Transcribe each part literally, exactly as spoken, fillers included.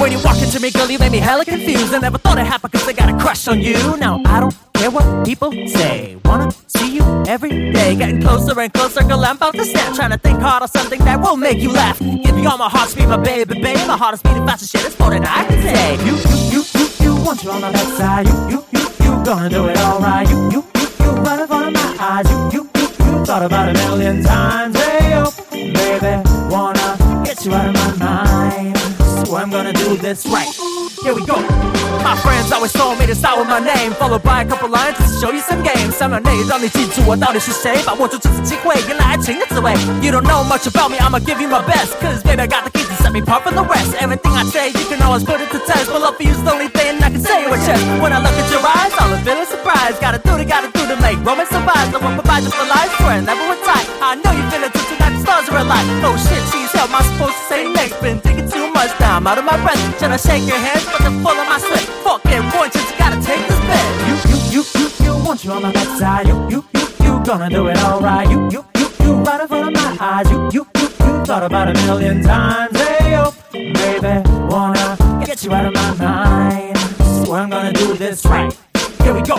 When you walk into me, girl, you made me hella confused. I never thought it'd happen cause I got a crush on you. Now I don't care what people say. Wanna see you every day. Getting closer and closer, girl, I'm about to snap. Trying to think hard on something that won't make you laugh. Give me all my heart, be my baby, baby. My heart is beating faster, shit, it's more than I can say. You, you, you, you, you, want you on my backside. You, you, you, you, gonna do it alright. You, you, you, you, right in front of my eyes. You, you, you, you, thought about it a million times. Hey, oh, baby, wanna get you out of my mind. So I'm gonna do this right. Here we go. My friends always told me to start with my name, followed by a couple lines to show you some games. 三秒内让你记住我到底是谁，把握住这次机会，迎来爱情的滋味。You don't know much about me, I'ma give you my best, cause baby I got the keys to set me apart from the rest. Everything I say, you can always put it to test. My love for you's the only thing I can say with chest. When I look at your eyes, all I feel is surprise. Gotta do it, gotta do it, make romance survive. I won't provide just for life, swear I never would die. I know you feel it too tonight, the stars are alive. Oh shit, she's hell, am I supposed to say next? Been thinking too much now.I'm out of my breath. Should I shake your hands, but they're full of my sweat. Fuck it, boy, just gotta take this bet. You, you, you, you, you, want you on my backside. You, you, you, you, gonna do it alright. You, you, you, you, right in front of my eyes. You, you, you, you, thought about a million times. Hey, oh, baby, wanna get you out of my mind. So I'm gonna do this right.Here we go.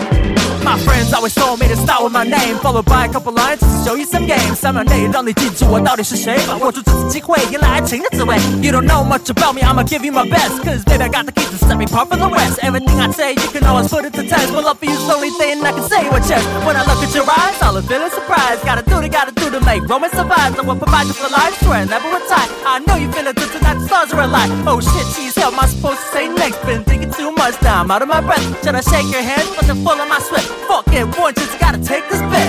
My friends always told me to start with my name, followed by a couple lines to show you some games. 三秒内让你记住我到底是谁，把握住这次机会，迎来爱情的滋味。You don't know much about me, I'ma give you my best, cause baby I got the keys to set me apart from the rest. Everything I say, you can always put it to test. My love for you's the only thing I can say with chest. When I look at your eyes, all I feel is surprise. Gotta do it, gotta do it, make romance survive. I will provide you for life, swear I never retire. I know you feel it till tonight, the stars are alive. Oh shit, geez, how am I supposed to say next? Been thinking too much, now I'm out of my breath. Should I shake your hand?But they're full of my sweat. Fuck it, boy, just gotta take this back.